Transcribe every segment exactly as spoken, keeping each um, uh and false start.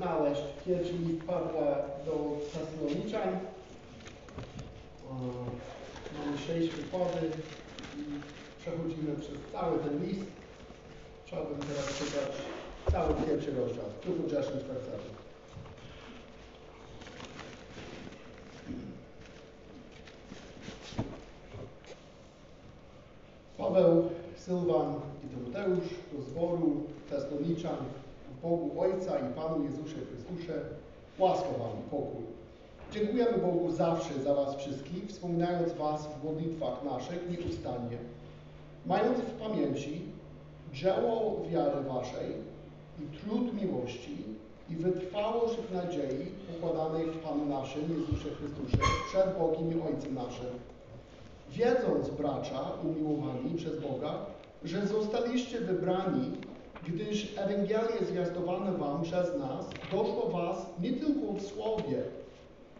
znaleźć pierwszy list Pawła do Tesaloniczan. Mamy sześć wypowiedzi i przechodzimy przez cały ten list. Chciałbym teraz czytać cały pierwszy rozdział, drugorzeczny traktatu. Paweł, Sylwan i Tymoteusz do zboru Tesaloniczan w Bogu Ojca i Panu Jezusie Chrystusie, łaska wam i pokój. Dziękujemy Bogu zawsze za was wszystkich, wspominając was w modlitwach naszych nieustannie, mając w pamięci dzieło wiary waszej i trud miłości i wytrwałość w nadziei układanej w Panu naszym Jezusie Chrystusie przed Bogiem i Ojcem naszym. Wiedząc, bracia umiłowani przez Boga, że zostaliście wybrani, gdyż Ewangelia zwiastowana wam przez nas doszło was nie tylko w słowie,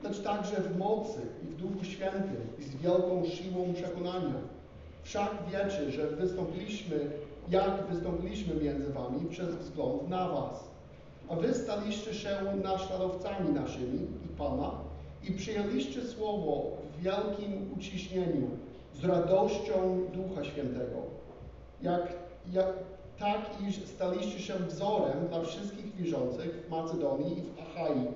lecz także w mocy i w Duchu Świętym i z wielką siłą przekonania. Wszak wiecie, że wystąpiliśmy, jak wystąpiliśmy między wami przez wzgląd na was, a wy staliście się naśladowcami naszymi i Pana i przyjęliście słowo w wielkim uciśnieniu, z radością Ducha Świętego, jak, jak, tak iż staliście się wzorem dla wszystkich wierzących w Macedonii i w Achai.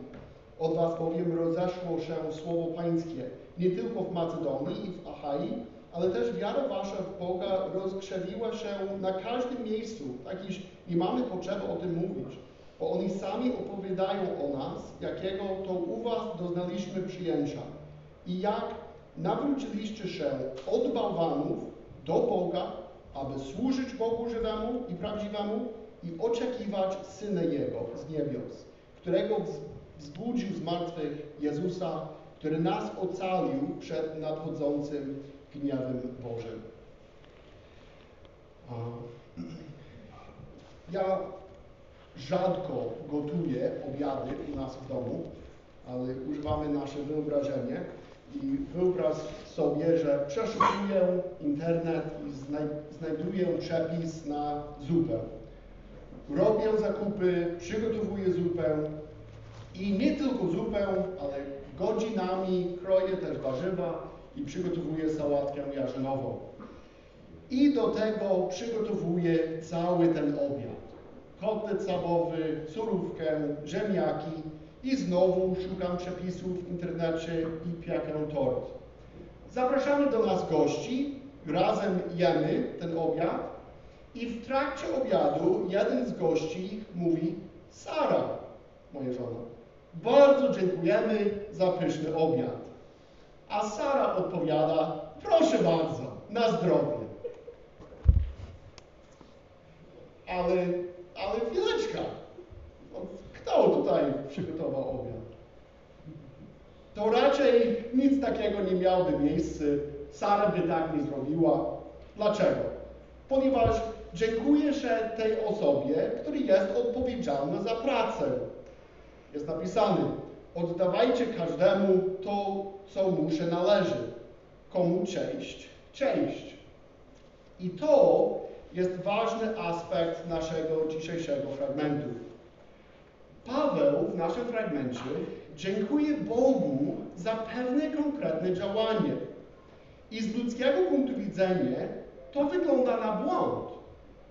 Od was bowiem rozeszło się słowo pańskie, nie tylko w Macedonii i w Achai, ale też wiara wasza w Boga rozkrzewiła się na każdym miejscu, tak iż nie mamy potrzeby o tym mówić, bo oni sami opowiadają o nas, jakiego to u was doznaliśmy przyjęcia i jak nawróciliście się od bałwanów do Boga, aby służyć Bogu żywemu i prawdziwemu i oczekiwać Syna Jego z niebios, którego wzbudził z martwych Jezusa, który nas ocalił przed nadchodzącym gniewem Bożym. Ja rzadko gotuję obiady u nas w domu, ale używamy nasze wyobrażenie i wyobraź sobie, że przeszukuję internet i znajduję przepis na zupę. Robię zakupy, przygotowuję zupę i nie tylko zupę, ale godzinami kroję też warzywa i przygotowuję sałatkę jarzynową. I do tego przygotowuję cały ten obiad. Kotlet sabowy, surówkę, ziemniaki i znowu szukam przepisów w internecie i piekę tort. Zapraszamy do nas gości, razem jemy ten obiad i w trakcie obiadu jeden z gości mówi: Sara, moja żona, bardzo dziękujemy za pyszny obiad. A Sara odpowiada: proszę bardzo, na zdrowie. Ale Ale chwileczka, kto tutaj przygotował obiad? To raczej nic takiego nie miałoby miejsca, Sara by tak nie zrobiła. Dlaczego? Ponieważ dziękuję się tej osobie, która jest odpowiedzialna za pracę. Jest napisane: oddawajcie każdemu to, co mu się należy. Komu cześć, cześć. I to jest ważny aspekt naszego dzisiejszego fragmentu. Paweł w naszym fragmencie dziękuje Bogu za pewne konkretne działanie. I z ludzkiego punktu widzenia to wygląda na błąd.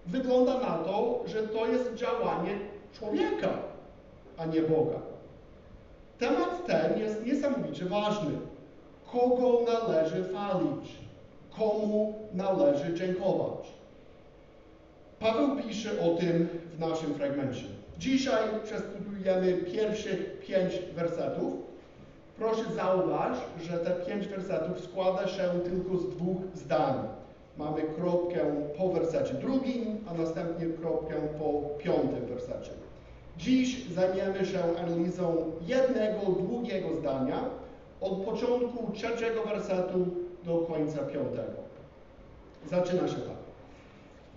Wygląda na to, że to jest działanie człowieka, a nie Boga. Temat ten jest niesamowicie ważny. Kogo należy chwalić? Komu należy dziękować? Paweł pisze o tym w naszym fragmencie. Dzisiaj przestudiujemy pierwszych pięć wersetów. Proszę zauważ, że te pięć wersetów składa się tylko z dwóch zdań. Mamy kropkę po wersecie drugim, a następnie kropkę po piątym wersecie. Dziś zajmiemy się analizą jednego długiego zdania od początku trzeciego wersetu do końca piątego. Zaczyna się tak.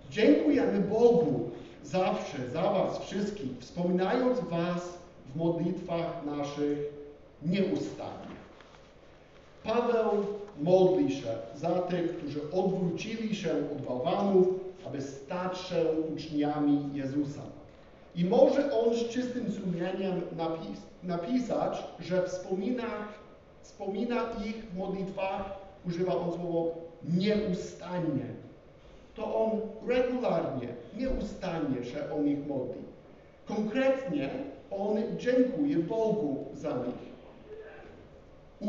Dziękujemy Bogu zawsze za was wszystkich, wspominając was w modlitwach naszych nieustannie. Paweł modli się za tych, którzy odwrócili się od bałwanów, aby stać się uczniami Jezusa. I może on z czystym sumieniem napis, napisać, że wspomina, wspomina ich w modlitwach, używa on słowo nieustannie. To on regularnie, nieustannie się o nich modli. Konkretnie on dziękuje Bogu za nich.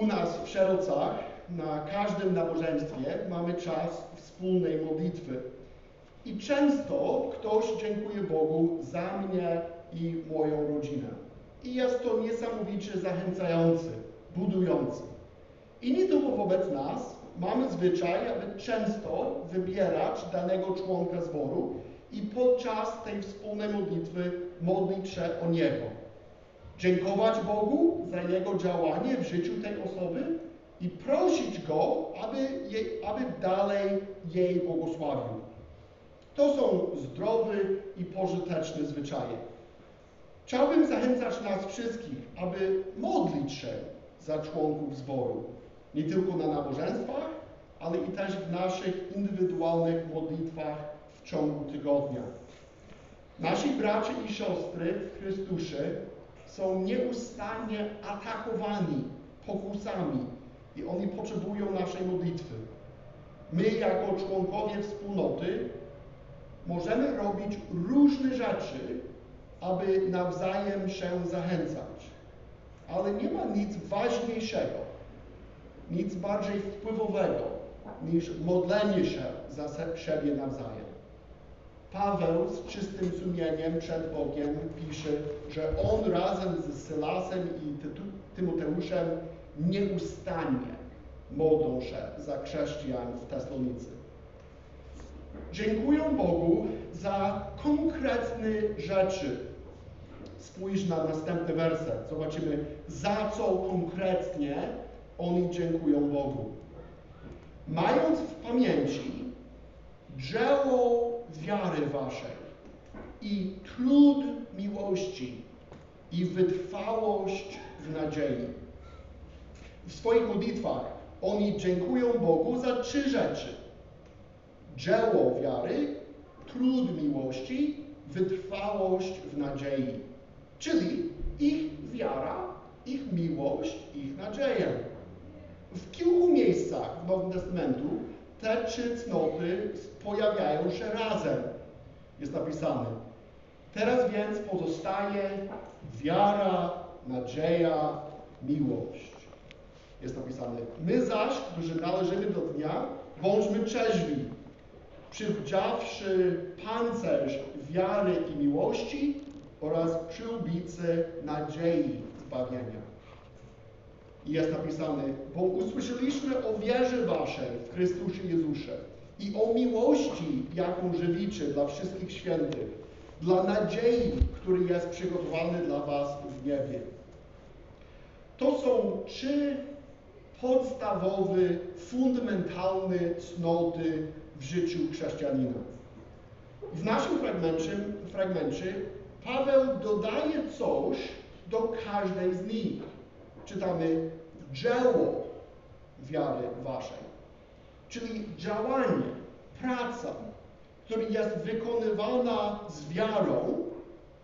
U nas w Szerocach na każdym nabożeństwie mamy czas wspólnej modlitwy. I często ktoś dziękuje Bogu za mnie i moją rodzinę. I jest to niesamowicie zachęcający, budujący. I nie tylko wobec nas, mamy zwyczaj, aby często wybierać danego członka zboru i podczas tej wspólnej modlitwy modlić się o niego. Dziękować Bogu za jego działanie w życiu tej osoby i prosić go, aby, jej, aby dalej jej błogosławił. To są zdrowe i pożyteczne zwyczaje. Chciałbym zachęcać nas wszystkich, aby modlić się za członków zboru. Nie tylko na nabożeństwach, ale i też w naszych indywidualnych modlitwach w ciągu tygodnia. Nasi bracia i siostry w Chrystusie są nieustannie atakowani pokusami i oni potrzebują naszej modlitwy. My jako członkowie wspólnoty możemy robić różne rzeczy, aby nawzajem się zachęcać. Ale nie ma nic ważniejszego, nic bardziej wpływowego, niż modlenie się za siebie nawzajem. Paweł z czystym sumieniem przed Bogiem pisze, że on razem z Sylasem i Tymoteuszem nieustannie modlą się za chrześcijan w Tesalonicy. Dziękuję Bogu za konkretne rzeczy. Spójrz na następny werset. Zobaczymy, za co konkretnie oni dziękują Bogu. Mając w pamięci dzieło wiary waszej i trud miłości i wytrwałość w nadziei. W swoich modlitwach oni dziękują Bogu za trzy rzeczy. Dzieło wiary, trud miłości, wytrwałość w nadziei. Czyli ich wiara, ich miłość, ich nadzieja. W kilku miejscach w Nowym Testamentu te trzy cnoty pojawiają się razem. Jest napisane. Teraz więc pozostaje wiara, nadzieja, miłość. Jest napisane. My zaś, którzy należymy do dnia, bądźmy trzeźwi. Przywdziawszy pancerz wiary i miłości oraz przyłbicy nadziei zbawienia. I jest napisane, bo usłyszeliśmy o wierze waszej w Chrystusie Jezusie i o miłości, jaką żywicie dla wszystkich świętych, dla nadziei, który jest przygotowany dla was w niebie. To są trzy podstawowe, fundamentalne cnoty w życiu chrześcijanina. W naszym fragmencie, fragmencie Paweł dodaje coś do każdej z nich. Czytamy dzieło wiary waszej, czyli działanie, praca, która jest wykonywana z wiarą,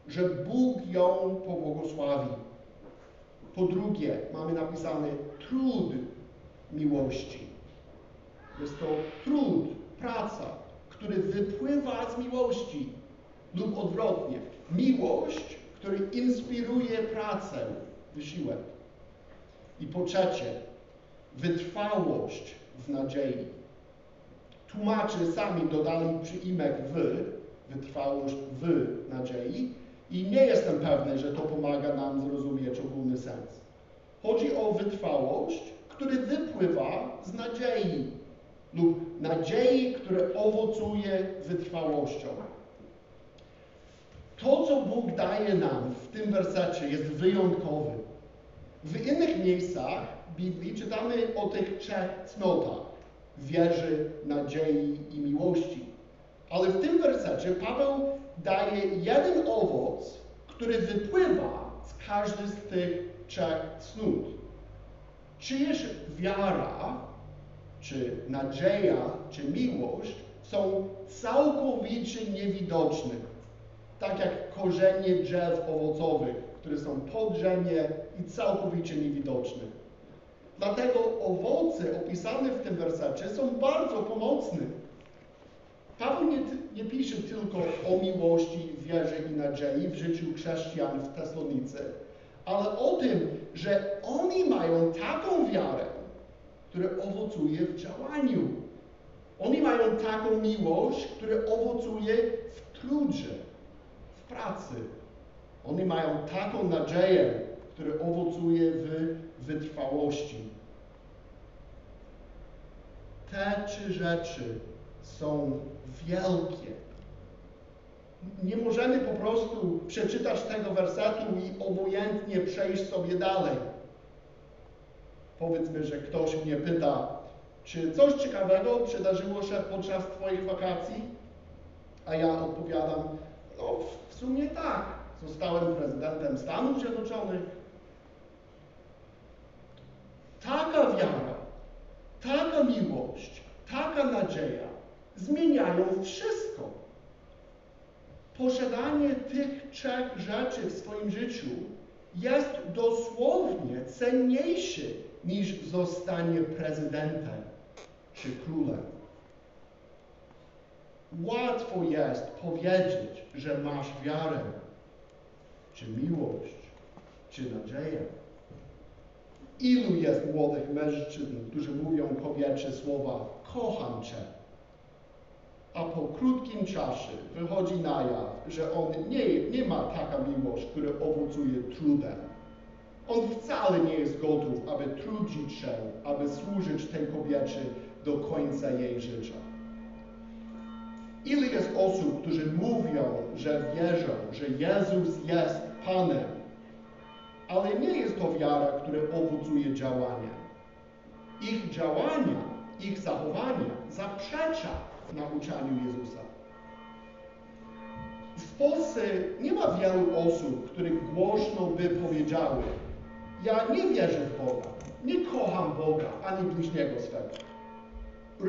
że Bóg ją pobłogosławi. Po drugie, mamy napisane trud miłości. Jest to trud. Praca, który wypływa z miłości lub odwrotnie. Miłość, która inspiruje pracę, wysiłek. I po trzecie, wytrwałość w nadziei. Tłumacze sami dodali przyimek wy, wytrwałość w nadziei i nie jestem pewny, że to pomaga nam zrozumieć ogólny sens. Chodzi o wytrwałość, która wypływa z nadziei. Lub nadziei, które owocuje wytrwałością. To, co Bóg daje nam w tym wersecie, jest wyjątkowe. W innych miejscach Biblii czytamy o tych trzech cnotach wierzy, nadziei i miłości. Ale w tym wersecie Paweł daje jeden owoc, który wypływa z każdej z tych trzech cnót. Czyjeż wiara czy nadzieja, czy miłość są całkowicie niewidoczne. tak jak korzenie drzew owocowych, które są podrzędnie i całkowicie niewidoczne. Dlatego owoce opisane w tym wersacie są bardzo pomocne. Paweł nie, nie pisze tylko o miłości, wierze i nadziei w życiu chrześcijan w Tesalonice, ale o tym, że oni mają taką wiarę, która owocuje w działaniu. Oni mają taką miłość, która owocuje w trudzie, w pracy. Oni mają taką nadzieję, która owocuje w wytrwałości. Te trzy rzeczy są wielkie. Nie możemy po prostu przeczytać tego wersetu i obojętnie przejść sobie dalej. Powiedzmy, że ktoś mnie pyta, czy coś ciekawego przydarzyło się podczas Twoich wakacji? A ja odpowiadam, no w sumie tak. Zostałem prezydentem Stanów Zjednoczonych. Taka wiara, taka miłość, taka nadzieja zmieniają wszystko. Posiadanie tych trzech rzeczy w swoim życiu jest dosłownie cenniejsze niż zostanie prezydentem czy królem. Łatwo jest powiedzieć, że masz wiarę, czy miłość, czy nadzieję. Ilu jest młodych mężczyzn, którzy mówią kobiecie słowa kocham Cię, a po krótkim czasie wychodzi na jaw, że on nie, nie ma taka miłość, która owocuje trudem. On wcale nie jest gotów, aby trudzić się, aby służyć tej kobiecie do końca jej życia. Ile jest osób, którzy mówią, że wierzą, że Jezus jest Panem, ale nie jest to wiara, która owocuje działaniem. Ich działania, ich zachowanie zaprzecza nauczaniu Jezusa. W Polsce nie ma wielu osób, które głośno by powiedziały, ja nie wierzę w Boga, nie kocham Boga ani bliźniego swego.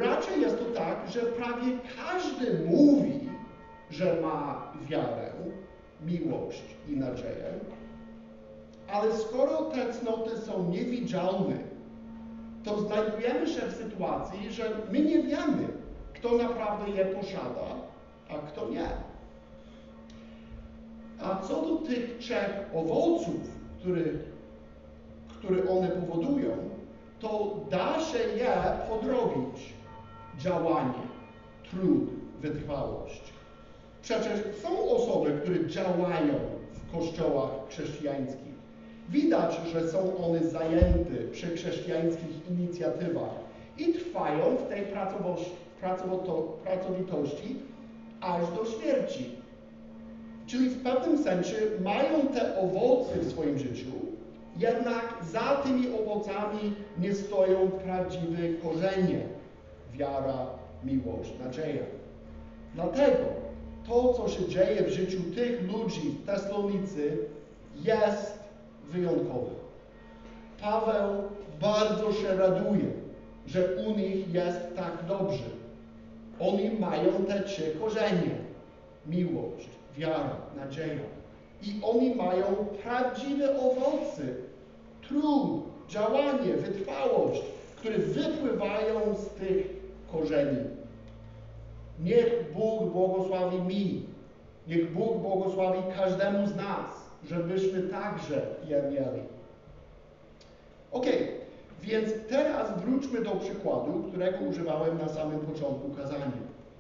Raczej jest to tak, że prawie każdy mówi, że ma wiarę, miłość i nadzieję, ale skoro te cnoty są niewidzialne, to znajdujemy się w sytuacji, że my nie wiemy, kto naprawdę je posiada, a kto nie. A co do tych trzech owoców, które, które one powodują, to da się je podrobić. Działanie, trud, wytrwałość. Przecież są osoby, które działają w kościołach chrześcijańskich. Widać, że są one zajęte przy chrześcijańskich inicjatywach i trwają w tej pracowitości aż do śmierci. Czyli w pewnym sensie mają te owoce w swoim życiu, jednak za tymi owocami nie stoją prawdziwe korzenie, wiara, miłość, nadzieja. Dlatego to, co się dzieje w życiu tych ludzi w Tesalonicy, jest wyjątkowe. Paweł bardzo się raduje, że u nich jest tak dobrze. Oni mają te trzy korzenie, miłość, wiara, nadzieja. I oni mają prawdziwe owoce, trud, działanie, wytrwałość, które wypływają z tych korzeni. Niech Bóg błogosławi mi, niech Bóg błogosławi każdemu z nas, żebyśmy także je mieli. Ok, więc teraz wróćmy do przykładu, którego używałem na samym początku kazania.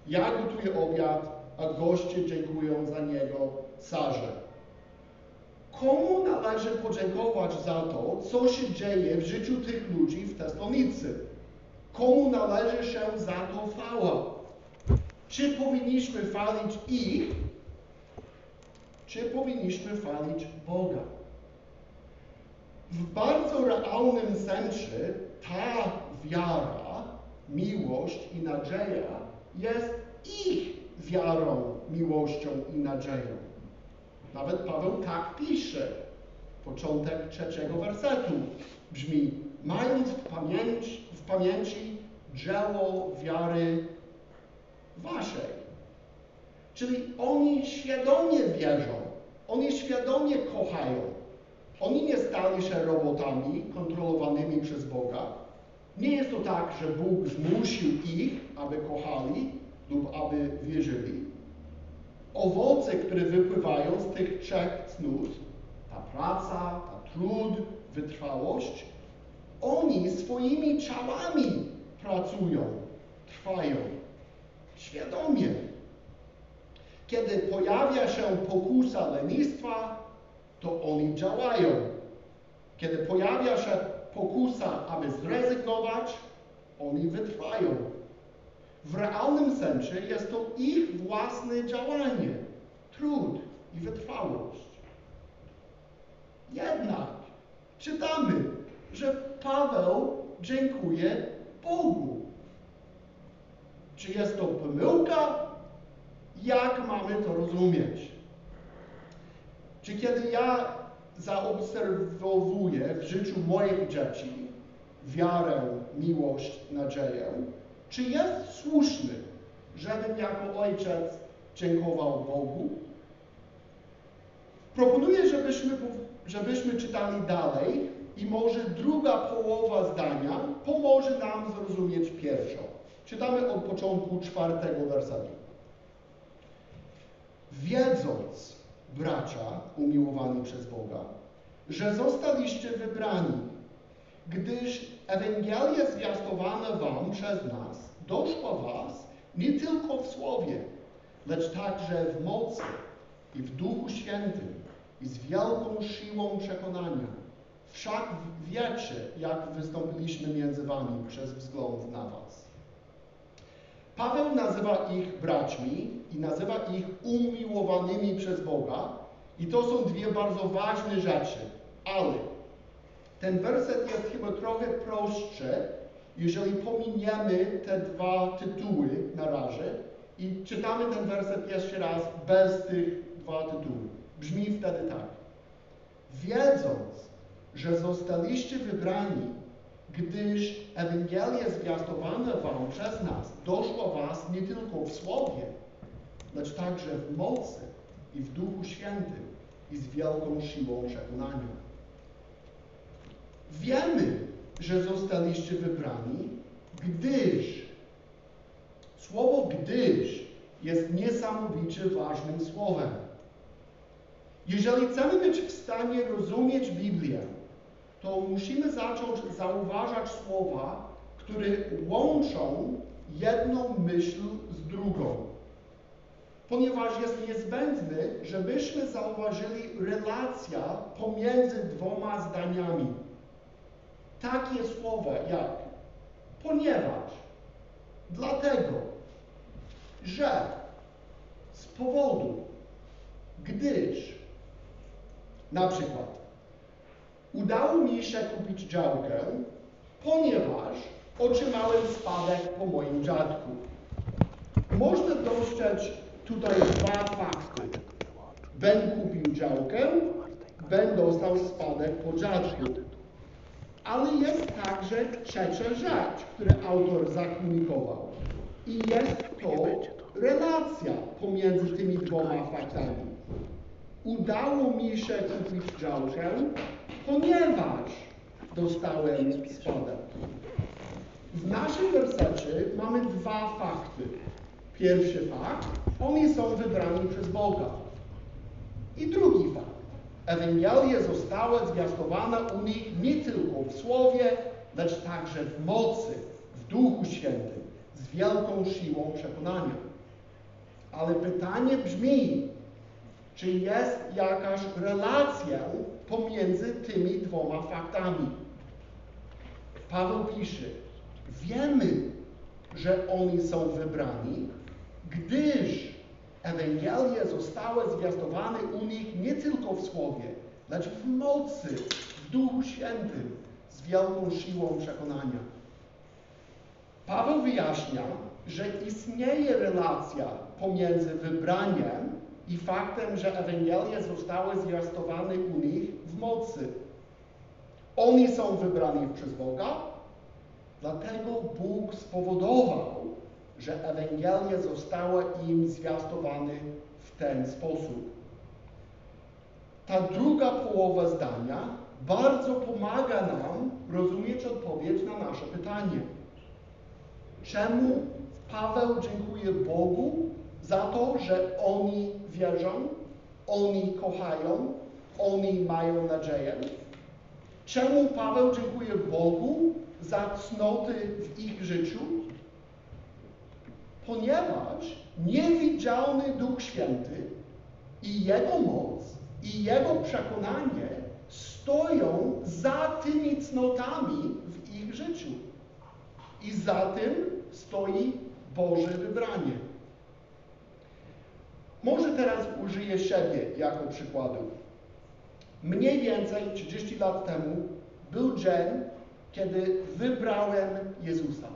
Ja gotuję obiad, a goście dziękują za niego Sarze. Komu należy podziękować za to, co się dzieje w życiu tych ludzi w Tesalonicy? Komu należy się za to chwała? Czy powinniśmy chwalić ich, czy powinniśmy chwalić Boga? W bardzo realnym sensie ta wiara, miłość i nadzieja jest ich wiarą, miłością i nadzieją. Nawet Paweł tak pisze. Początek trzeciego wersetu brzmi, mając w pamięci, w pamięci dzieło wiary waszej. Czyli oni świadomie wierzą, oni świadomie kochają. Oni nie stali się robotami kontrolowanymi przez Boga. Nie jest to tak, że Bóg zmusił ich, aby kochali lub aby wierzyli. Owoce, które wypływają z tych trzech cnót, ta praca, ta trud, wytrwałość, oni swoimi ciałami pracują, trwają, świadomie. Kiedy pojawia się pokusa lenistwa, to oni działają. Kiedy pojawia się pokusa, aby zrezygnować, oni wytrwają. W realnym sensie jest to ich własne działanie, trud i wytrwałość. Jednak czytamy, że Paweł dziękuje Bogu. Czy jest to pomyłka? Jak mamy to rozumieć? Czy kiedy ja zaobserwowuję w życiu moich dzieci wiarę, miłość, nadzieję, czy jest słuszny, żebym jako ojciec dziękował Bogu? Proponuję, żebyśmy, żebyśmy czytali dalej i może druga połowa zdania pomoże nam zrozumieć pierwszą. Czytamy od początku czwartego wersetu. Wiedząc, bracia umiłowani przez Boga, że zostaliście wybrani, gdyż Ewangelia zwiastowana wam przez nas doszła was nie tylko w słowie, lecz także w mocy i w Duchu Świętym i z wielką siłą przekonania. Wszak wiecie, jak wystąpiliśmy między wami przez wzgląd na was. Paweł nazywa ich braćmi i nazywa ich umiłowanymi przez Boga i to są dwie bardzo ważne rzeczy, ale ten werset jest chyba trochę prostszy, jeżeli pominiemy te dwa tytuły na razie i czytamy ten werset jeszcze raz bez tych dwa tytułów. Brzmi wtedy tak. Wiedząc, że zostaliście wybrani, gdyż Ewangelia zwiastowana wam przez nas doszła was nie tylko w słowie, lecz także w mocy i w Duchu Świętym i z wielką siłą przekonania. Wiemy, że zostaliście wybrani, gdyż. Słowo gdyż jest niesamowicie ważnym słowem. Jeżeli chcemy być w stanie rozumieć Biblię, to musimy zacząć zauważać słowa, które łączą jedną myśl z drugą. Ponieważ jest niezbędny, żebyśmy zauważyli relację pomiędzy dwoma zdaniami. Takie słowa jak ponieważ, dlatego, że, z powodu, gdyż. Na przykład, udało mi się kupić działkę, ponieważ otrzymałem spadek po moim dziadku. Można dostrzec tutaj dwa fakty. Ben kupił działkę, Ben dostał spadek po dziadku. Ale jest także trzecia rzecz, którą autor zakomunikował. I jest to relacja pomiędzy tymi dwoma faktami. Udało mi się kupić działkę, ponieważ dostałem spadek. W naszym wersecie mamy dwa fakty. Pierwszy fakt, oni są wybrani przez Boga. I drugi fakt, Ewangelia została zwiastowana u nich nie tylko w słowie, lecz także w mocy, w Duchu Świętym, z wielką siłą przekonania. Ale pytanie brzmi, czy jest jakaś relacja pomiędzy tymi dwoma faktami? Paweł pisze, wiemy, że oni są wybrani, gdyż Ewangelia została zwiastowana u nich nie tylko w słowie, lecz w mocy, w Duchu Świętym, z wielką siłą przekonania. Paweł wyjaśnia, że istnieje relacja pomiędzy wybraniem i faktem, że Ewangelia została zwiastowana u nich w mocy. Oni są wybrani przez Boga, dlatego Bóg spowodował, że Ewangelia została im zwiastowana w ten sposób. Ta druga połowa zdania bardzo pomaga nam rozumieć odpowiedź na nasze pytanie. Czemu Paweł dziękuje Bogu za to, że oni wierzą, oni kochają, oni mają nadzieję? Czemu Paweł dziękuje Bogu za cnoty w ich życiu? Ponieważ niewidzialny Duch Święty i Jego moc i Jego przekonanie stoją za tymi cnotami w ich życiu. I za tym stoi Boże wybranie. Może teraz użyję siebie jako przykładu. Mniej więcej trzydzieści lat temu był dzień, kiedy wybrałem Jezusa.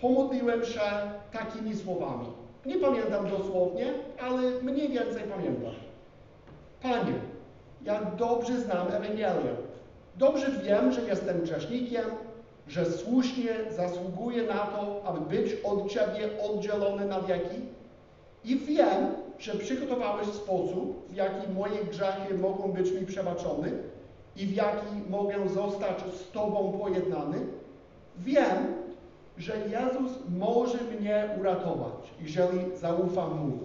Pomodliłem się takimi słowami. Nie pamiętam dosłownie, ale mniej więcej pamiętam. Panie, ja dobrze znam Ewangelię. Dobrze wiem, że jestem grzesznikiem, że słusznie zasługuję na to, aby być od Ciebie oddzielony na wieki. I wiem, że przygotowałeś sposób, w jaki moje grzechy mogą być mi przebaczone i w jaki mogę zostać z Tobą pojednany. Wiem, że Jezus może mnie uratować, jeżeli zaufam Mu,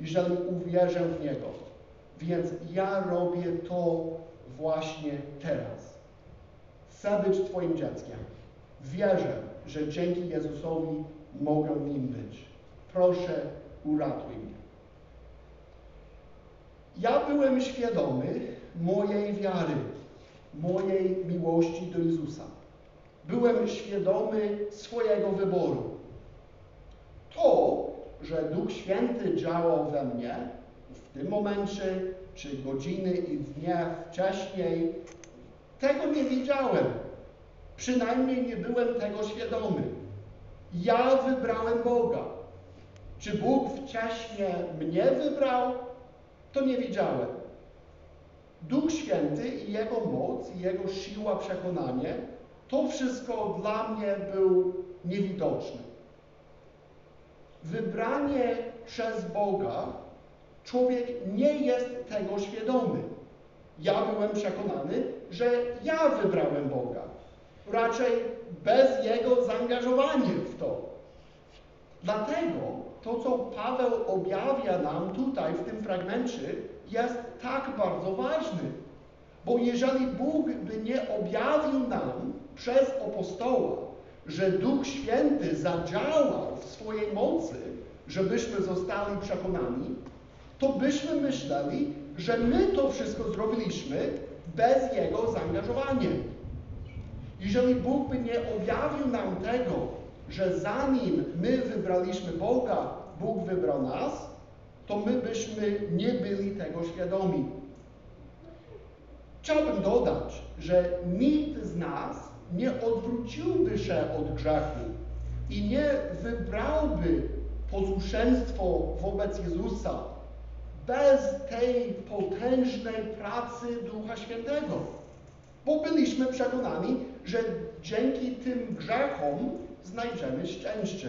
jeżeli uwierzę w Niego. Więc ja robię to właśnie teraz. Chcę być Twoim dzieckiem. Wierzę, że dzięki Jezusowi mogę nim być. Proszę, uratuj mnie. Ja byłem świadomy mojej wiary, mojej miłości do Jezusa. Byłem świadomy swojego wyboru. To, że Duch Święty działał we mnie w tym momencie, czy godziny i dnia wcześniej, tego nie wiedziałem. Przynajmniej nie byłem tego świadomy. Ja wybrałem Boga. Czy Bóg wcześniej mnie wybrał? To nie wiedziałem. Duch Święty i Jego moc, i Jego siła, przekonanie, to wszystko dla mnie był niewidoczne. Wybranie przez Boga, człowiek nie jest tego świadomy. Ja byłem przekonany, że ja wybrałem Boga. Raczej bez Jego zaangażowania w to. Dlatego to, co Paweł objawia nam tutaj, w tym fragmencie, jest tak bardzo ważne. Bo jeżeli Bóg by nie objawił nam przez apostoła, że Duch Święty zadziałał w swojej mocy, żebyśmy zostali przekonani, to byśmy myśleli, że my to wszystko zrobiliśmy bez Jego zaangażowania. Jeżeli Bóg by nie objawił nam tego, że zanim my wybraliśmy Boga, Bóg wybrał nas, to my byśmy nie byli tego świadomi. Chciałbym dodać, że nikt z nas nie odwróciłby się od grzechu i nie wybrałby posłuszeństwo wobec Jezusa bez tej potężnej pracy Ducha Świętego. Bo byliśmy przekonani, że dzięki tym grzechom znajdziemy szczęście.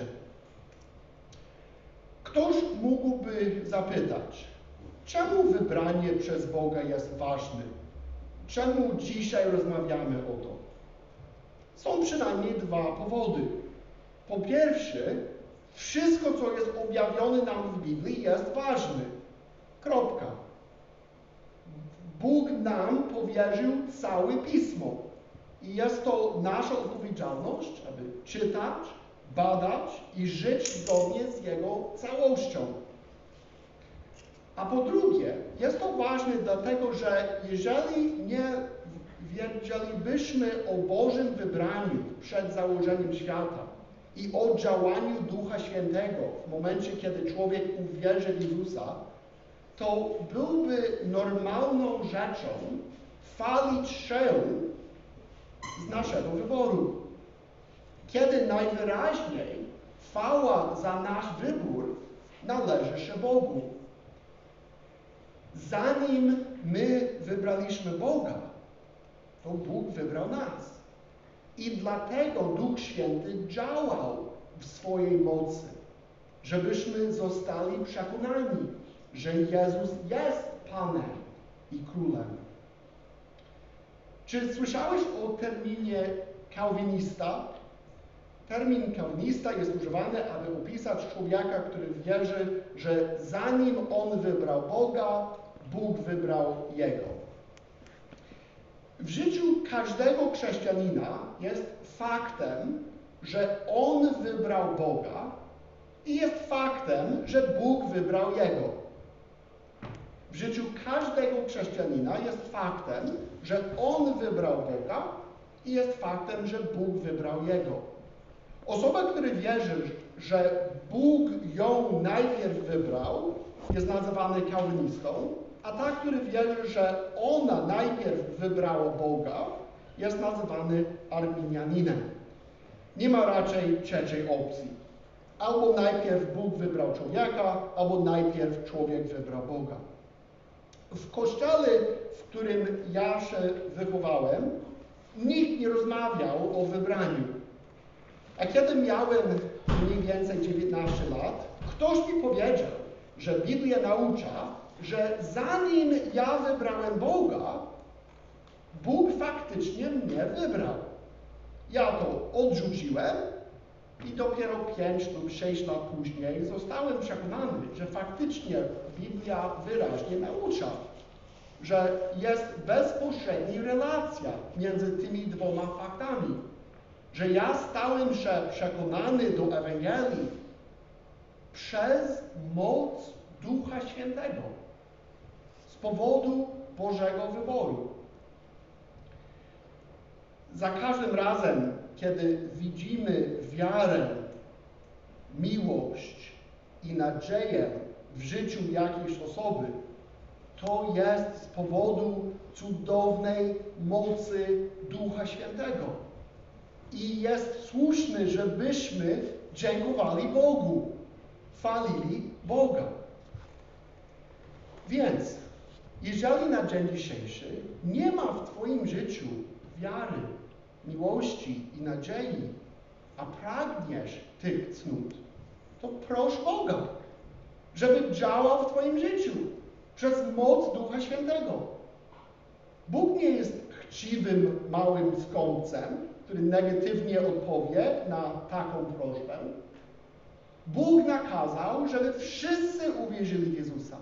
Ktoś mógłby zapytać, czemu wybranie przez Boga jest ważne? Czemu dzisiaj rozmawiamy o to? Są przynajmniej dwa powody. Po pierwsze, wszystko, co jest objawione nam w Biblii, jest ważne. Kropka. Bóg nam powierzył całe Pismo. I jest to nasza odpowiedzialność, aby czytać, badać i żyć zgodnie z Jego całością. A po drugie, jest to ważne dlatego, że jeżeli nie wiedzielibyśmy o Bożym wybraniu przed założeniem świata i o działaniu Ducha Świętego w momencie, kiedy człowiek uwierzy w Jezusa, to byłby normalną rzeczą chwalić się z naszego wyboru. Kiedy najwyraźniej chwała za nasz wybór należy się Bogu. Zanim my wybraliśmy Boga, to Bóg wybrał nas. I dlatego Duch Święty działał w swojej mocy, żebyśmy zostali przekonani, że Jezus jest Panem i Królem. Czy słyszałeś o terminie kalwinista? Termin kalwinista jest używany, aby opisać człowieka, który wierzy, że zanim on wybrał Boga, Bóg wybrał jego. W życiu każdego chrześcijanina jest faktem, że on wybrał Boga i jest faktem, że Bóg wybrał jego. W życiu każdego chrześcijanina jest faktem, że on wybrał Boga i jest faktem, że Bóg wybrał jego. Osoba, która wierzy, że Bóg ją najpierw wybrał, jest nazywana kalwinistą, a ta, która wierzy, że ona najpierw wybrała Boga, jest nazywany arminianinem. Nie ma raczej trzeciej opcji. Albo najpierw Bóg wybrał człowieka, albo najpierw człowiek wybrał Boga. W kościele, w którym ja się wychowałem, nikt nie rozmawiał o wybraniu. A kiedy miałem mniej więcej dziewiętnaście lat, ktoś mi powiedział, że Biblia naucza, że zanim ja wybrałem Boga, Bóg faktycznie mnie wybrał. Ja to odrzuciłem i dopiero pięć lub sześć lat później zostałem przekonany, że faktycznie Biblia wyraźnie naucza, że jest bezpośrednia relacja między tymi dwoma faktami. Że ja stałem się przekonany do Ewangelii przez moc Ducha Świętego, z powodu Bożego wyboru. Za każdym razem, kiedy widzimy wiarę, miłość i nadzieję w życiu jakiejś osoby, to jest z powodu cudownej mocy Ducha Świętego. I jest słuszny, żebyśmy dziękowali Bogu, chwalili Boga. Więc, jeżeli na dzień dzisiejszy nie ma w Twoim życiu wiary, miłości i nadziei, a pragniesz tych cnót, to proś Boga, żeby działał w Twoim życiu przez moc Ducha Świętego. Bóg nie jest chciwym małym skąpcem, który negatywnie odpowie na taką prośbę. Bóg nakazał, żeby wszyscy uwierzyli w Jezusa.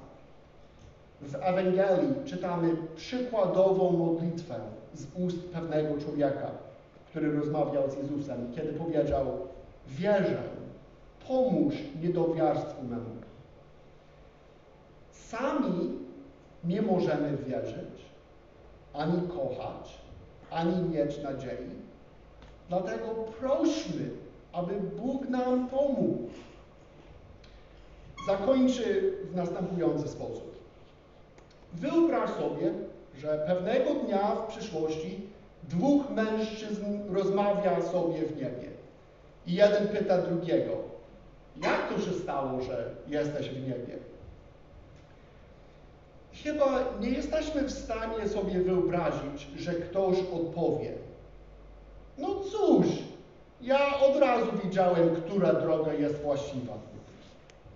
W Ewangelii czytamy przykładową modlitwę z ust pewnego człowieka, który rozmawiał z Jezusem, kiedy powiedział: wierzę, pomóż niedowiarstwu memu. Sami nie możemy wierzyć, ani kochać, ani mieć nadziei. Dlatego prośmy, aby Bóg nam pomógł. Zakończy w następujący sposób. Wyobraź sobie, że pewnego dnia w przyszłości dwóch mężczyzn rozmawia sobie w niebie. I jeden pyta drugiego: jak to się stało, że jesteś w niebie? Chyba nie jesteśmy w stanie sobie wyobrazić, że ktoś odpowie: no cóż, ja od razu widziałem, która droga jest właściwa.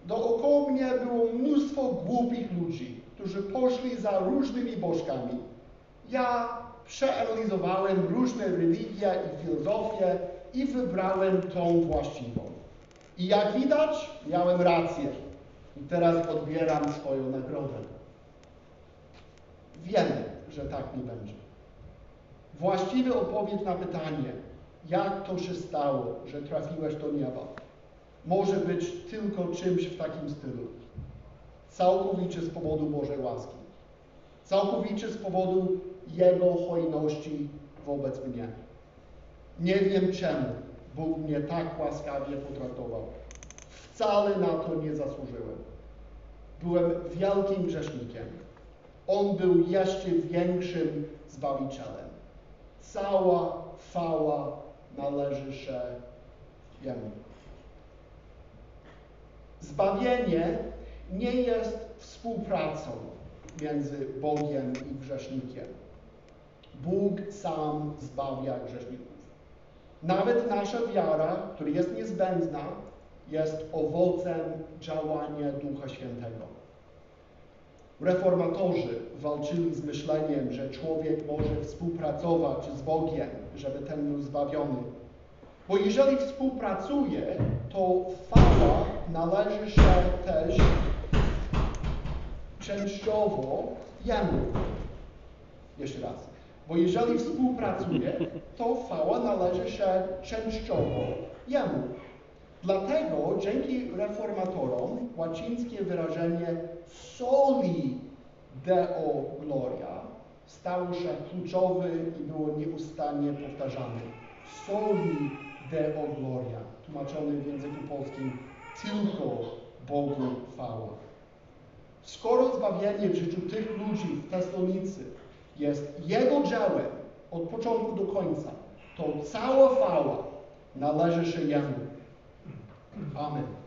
Dookoło mnie było mnóstwo głupich ludzi, którzy poszli za różnymi bożkami. Ja przeanalizowałem różne religie i filozofie i wybrałem tą właściwą. I jak widać, miałem rację. I teraz odbieram swoją nagrodę. Wiemy, że tak nie będzie. Właściwa odpowiedź na pytanie, jak to się stało, że trafiłeś do nieba, może być tylko czymś w takim stylu. Całkowicie z powodu Bożej łaski. Całkowicie z powodu Jego hojności wobec mnie. Nie wiem czemu Bóg mnie tak łaskawie potraktował. Wcale na to nie zasłużyłem. Byłem wielkim grzesznikiem. On był jeszcze większym Zbawicielem. Cała chwała należy się Jemu. Zbawienie nie jest współpracą między Bogiem i grzesznikiem. Bóg sam zbawia grzeszników. Nawet nasza wiara, która jest niezbędna, jest owocem działania Ducha Świętego. Reformatorzy walczyli z myśleniem, że człowiek może współpracować z Bogiem, żeby ten był zbawiony. Bo jeżeli współpracuje, to chwała należy się też częściowo Jemu. Jeszcze raz. Bo jeżeli współpracuje, to chwała należy się częściowo Jemu. Dlatego dzięki reformatorom łacińskie wyrażenie soli deo gloria stało się kluczowe i było nieustannie powtarzane. Soli deo gloria, tłumaczone w języku polskim tylko Bogu chwała. Skoro zbawienie w życiu tych ludzi w Tesalonicy jest Jego dziełem od początku do końca, to cała chwała należy się Jemu. Amen.